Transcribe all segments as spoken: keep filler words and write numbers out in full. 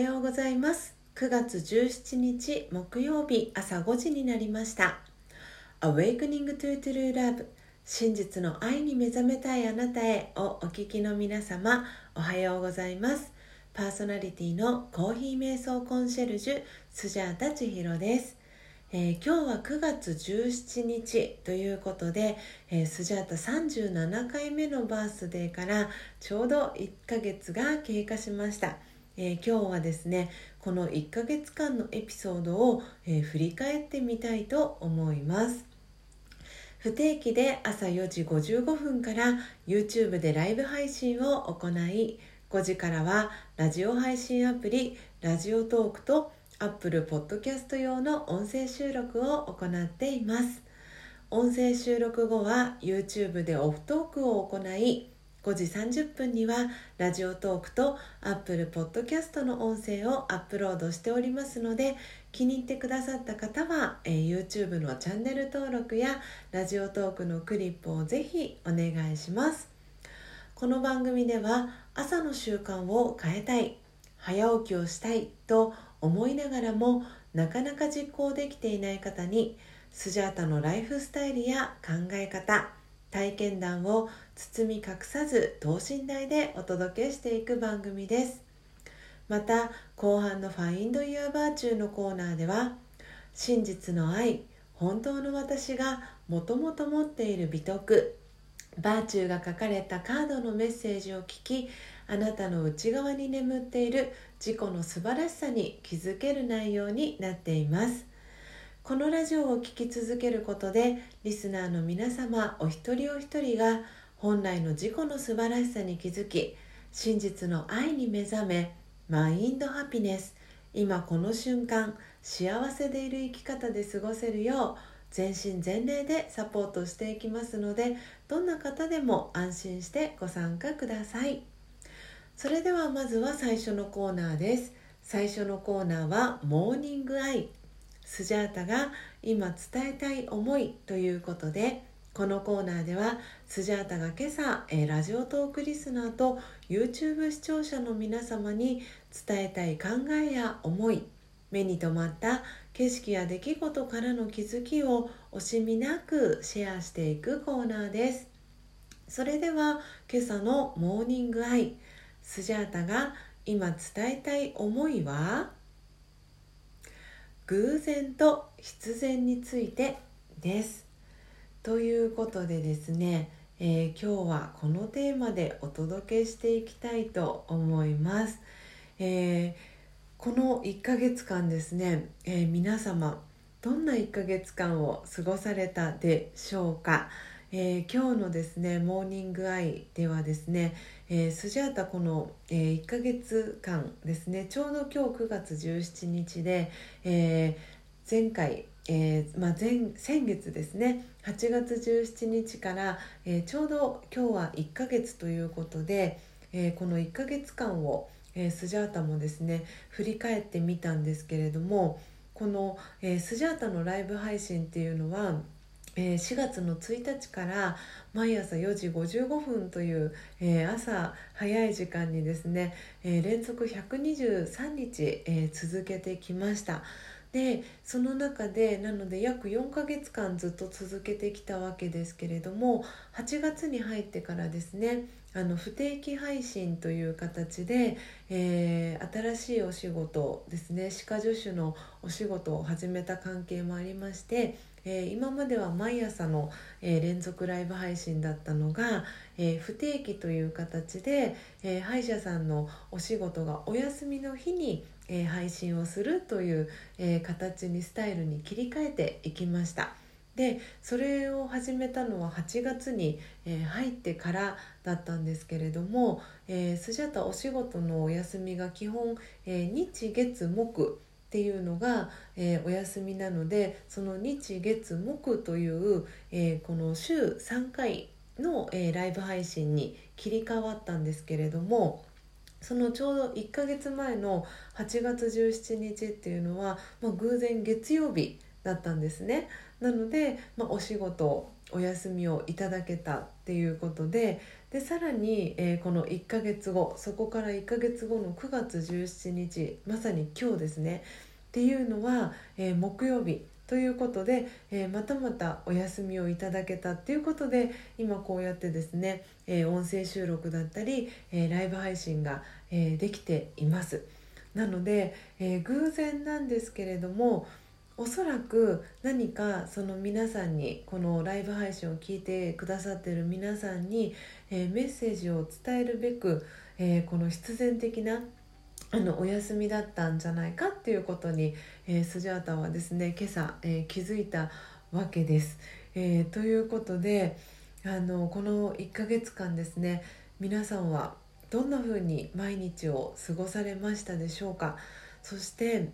はようございます。くがつじゅうしちにち木曜日、朝ごじになりました。 Awakening to True Love、 真実の愛に目覚めたいあなたへをお聞きの皆様、おはようございます。パーソナリティのコーヒー瞑想コンシェルジュ、スジャータ千尋です。えー、今日はくがつじゅうしちにちということで、えー、スジャータさんじゅうななかいめのバースデーからちょうどいっかげつが経過しました。えー、今日はですね、このいっかげつかんのエピソードを、えー、振り返ってみたいと思います。不定期で朝よじごじゅうごふんから YouTube でライブ配信を行い、ごじからはラジオ配信アプリラジオトークとApple Podcast 用の音声収録を行っています。音声収録後は YouTube でオフトークを行い、ごじさんじゅっぷんにはラジオトークと Apple Podcast の音声をアップロードしておりますので、気に入ってくださった方は、えー、YouTube のチャンネル登録やラジオトークのクリップをぜひお願いします。この番組では、朝の習慣を変えたい、早起きをしたいと思いながらもなかなか実行できていない方に、スジャータのライフスタイルや考え方、体験談を包み隠さず等身大でお届けしていく番組です。また後半の Find Your Virtue のコーナーでは、真実の愛、本当の私がもともと持っている美徳バーチューが書かれたカードのメッセージを聞き、あなたの内側に眠っている自己の素晴らしさに気づける内容になっています。このラジオを聞き続けることで、リスナーの皆様お一人お一人が本来の自己の素晴らしさに気づき、真実の愛に目覚め、マインドハピネス、今この瞬間、幸せでいる生き方で過ごせるよう、全身全霊でサポートしていきますので、どんな方でも安心してご参加ください。それではまずは最初のコーナーです。最初のコーナーはモーニングアイ、スジャータが今伝えたい思いということで、このコーナーではスジャータが今朝ラジオトークリスナーと YouTube 視聴者の皆様に伝えたい考えや思い、目に留まった景色や出来事からの気づきを惜しみなくシェアしていくコーナーです。それでは今朝のモーニングアイ、スジャータが今伝えたい思いは偶然と必然についてです。ということでですね、えー、今日はこのテーマでお届けしていきたいと思います。えーこのいっかげつかんですね、えー、皆様どんないっかげつかんを過ごされたでしょうか。えー、今日のですねモーニングアイではですね、えー、スジャータこの、えー、いっかげつかんですね、ちょうど今日くがつじゅうしちにちで、えー、前回、えーまあ、前先月ですねはちがつじゅうしちにちから、えー、ちょうど今日はいっかげつということで、えー、このいっかげつかんをえー、スジャータもですね振り返ってみたんですけれども、この、えー、スジャータのライブ配信っていうのは、えー、しがつのついたちから毎朝よじごじゅうごふんという、えー、朝早い時間にですね、えー、連続ひゃくにじゅうさんにち、えー、続けてきました。でその中でなので約よんかげつかんずっと続けてきたわけですけれども、はちがつに入ってからですね、あの不定期配信という形で、えー、新しいお仕事ですね、歯科助手のお仕事を始めた関係もありまして、えー、今までは毎朝の、えー、連続ライブ配信だったのが、えー、不定期という形で、えー、歯医者さんのお仕事がお休みの日にえー、配信をするという、えー、形にスタイルに切り替えていきました。でそれを始めたのははちがつに、えー、入ってからだったんですけれども、えー、スジャタお仕事のお休みが基本、えー、日月木っていうのが、えー、お休みなので、その日月木という、えー、この週さんかいの、えー、ライブ配信に切り替わったんですけれども、そのちょうどいっかげつまえのはちがつじゅうしちにちっていうのは、まあ、偶然月曜日だったんですね。なので、まあ、お仕事お休みをいただけたっていうことで、でさらに、えー、このいっかげつご、そこからいっかげつごのくがつじゅうしちにち、まさに今日ですねっていうのは、えー、木曜日ということで、えー、またまたお休みをいただけたっていうことで、今こうやってですね、えー、音声収録だったり、えー、ライブ配信が、えー、できています。なので、えー、偶然なんですけれども、おそらく何かその皆さんに、このライブ配信を聞いてくださっている皆さんに、えー、メッセージを伝えるべく、えー、この必然的なあのお休みだったんじゃないかっていうことに、えー、スジャータはですね今朝、えー、気づいたわけです、えー、ということで、あのこのいっかげつかんですね、皆さんはどんな風に毎日を過ごされましたでしょうか。そして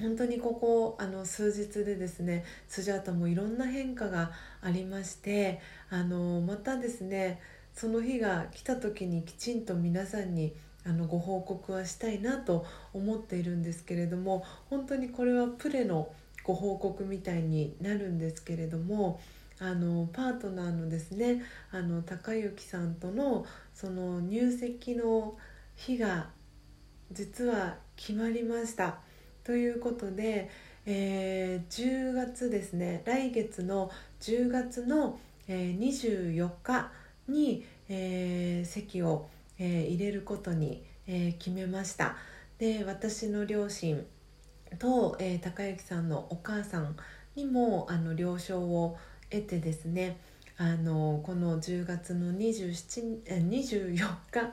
本当にここあの数日でですね、スジャータもいろんな変化がありまして、あのまたですね、その日が来た時にきちんと皆さんにあのご報告はしたいなと思っているんですけれども、本当にこれはプレのご報告みたいになるんですけれども、あのパートナーのですね、あの高幸さんとのその入籍の日が実は決まりましたということで、えー、じゅうがつですね、来月のじゅうがつのにじゅうよっかに、えー、籍をえー、入れることに、えー、決めました。で、私の両親と、えー、高幸さんのお母さんにもあの了承を得てですね、あのこのじゅうがつのにじゅうよっか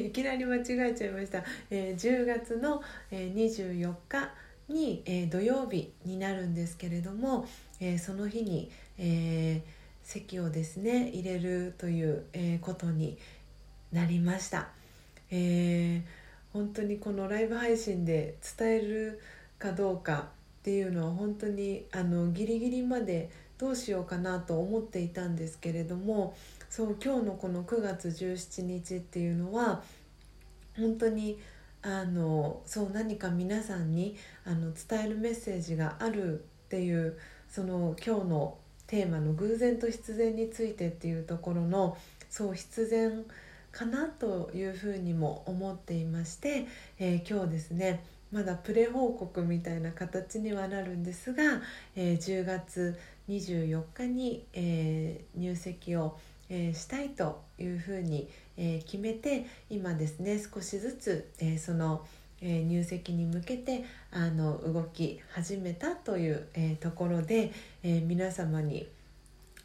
いきなり間違えちゃいました、えー、じゅうがつのにじゅうよっかに、えー、土曜日になるんですけれども、えー、その日に、えー、籍をですね入れるという、えー、ことになりました。えー、本当にこのライブ配信で伝えるかどうかっていうのは、本当にあのギリギリまでどうしようかなと思っていたんですけれども、そう今日のこのくがつじゅうしちにちっていうのは本当にあのそう何か皆さんにあの伝えるメッセージがあるっていう、その今日のテーマの偶然と必然についてっていうところの、そう必然かなというふうにも思っていまして、えー、今日ですね、まだプレ報告みたいな形にはなるんですが、えー、じゅうがつにじゅうよっかに、えー、入籍を、えー、したいというふうに、えー、決めて、今ですね少しずつ、えー、その、えー、入籍に向けてあの動き始めたという、えー、ところで、えー、皆様に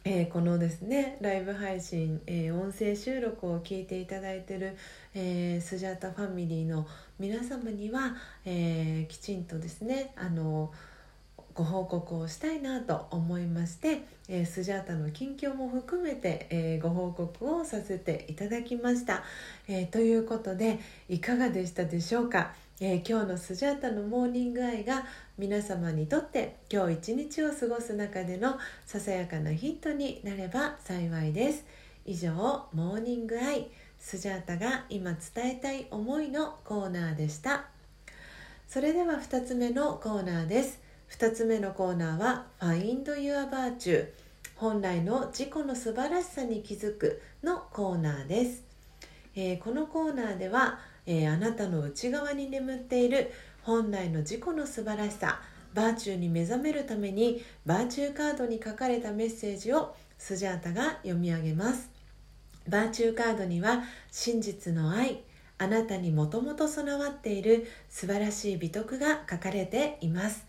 えー、このですねライブ配信、えー、音声収録を聞いていただいている、えー、スジャータファミリーの皆様には、えー、きちんとですねあのご報告をしたいなと思いまして、えー、スジャータの近況も含めて、えー、ご報告をさせていただきました、えー、ということで、いかがでしたでしょうか。えー、今日のスジャータのモーニングアイが皆様にとって今日一日を過ごす中でのささやかなヒントになれば幸いです。以上、モーニングアイスジャータが今伝えたい思いのコーナーでした。それではふたつめのコーナーです。ふたつめのコーナーは Find Your Virtue、 本来の自己の素晴らしさに気づくのコーナーです。えー、このコーナーではえー、あなたの内側に眠っている本来の自己の素晴らしさ、バーチューに目覚めるためにバーチューカードに書かれたメッセージをスジャータが読み上げます。バーチューカードには真実の愛、あなたにもともと備わっている素晴らしい美徳が書かれています。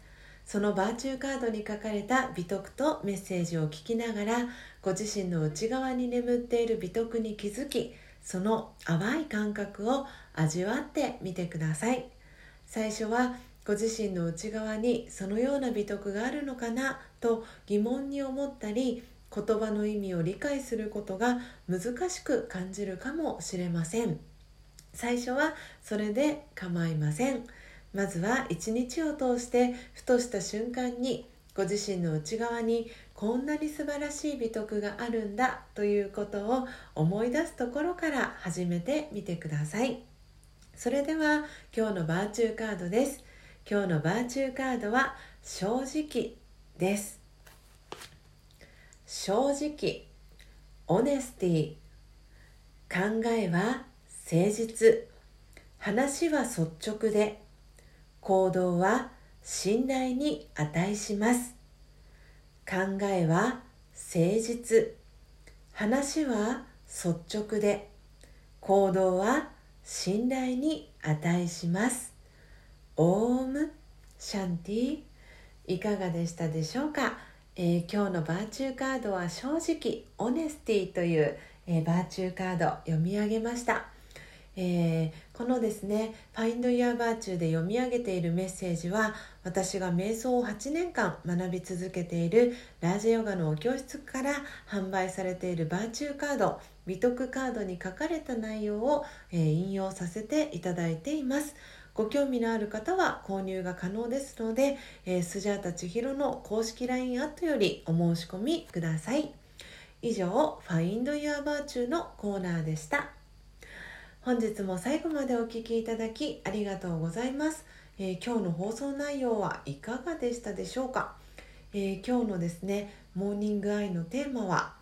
そのバーチューカードに書かれた美徳とメッセージを聞きながら、ご自身の内側に眠っている美徳に気づき、その淡い感覚を味わってみてください。最初はご自身の内側にそのような美徳があるのかなと疑問に思ったり、言葉の意味を理解することが難しく感じるかもしれません。最初はそれで構いません。まずは一日を通してふとした瞬間に、ご自身の内側にこんなに素晴らしい美徳があるんだということを思い出すところから始めてみてください。それでは今日のバーチューカードです。今日のバーチューカードは正直です。正直、オネスティ、考えは誠実、話は率直で、行動は信頼に値します。考えは誠実、話は率直で、行動は信頼に値します。オームシャンティ。いかがでしたでしょうか。えー、今日のバーチューカードは正直オネスティという、えー、バーチューカード読み上げました。えー、このですね Find Your Virtue で読み上げているメッセージは、私が瞑想をはちねんかん学び続けているラージヨガのお教室から販売されているバーチューカード、美徳カードに書かれた内容を、えー、引用させていただいています。ご興味のある方は購入が可能ですので、えー、スジャータ千尋の公式 ライン アットよりお申し込みください。以上、Find Your Virtue のコーナーでした。本日も最後までお聞きいただきありがとうございます。えー、今日の放送内容はいかがでしたでしょうか。えー、今日のですね、モーニングアイのテーマは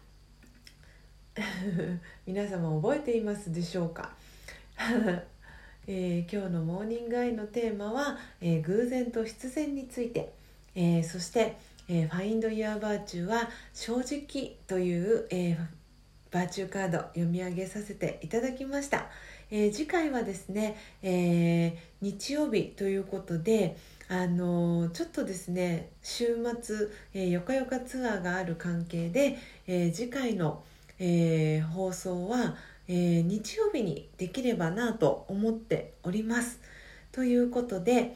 皆様覚えていますでしょうかえー、今日のモーニングアイのテーマは、えー、偶然と必然について、えー、そして、えー、Find Your Virtue は正直という、えーバーチューカード読み上げさせていただきました。えー、次回はですね、えー、日曜日ということで、あのー、ちょっとですね週末、えー、よかよかツアーがある関係で、えー、次回の、えー、放送は、えー、日曜日にできればなと思っております。ということで、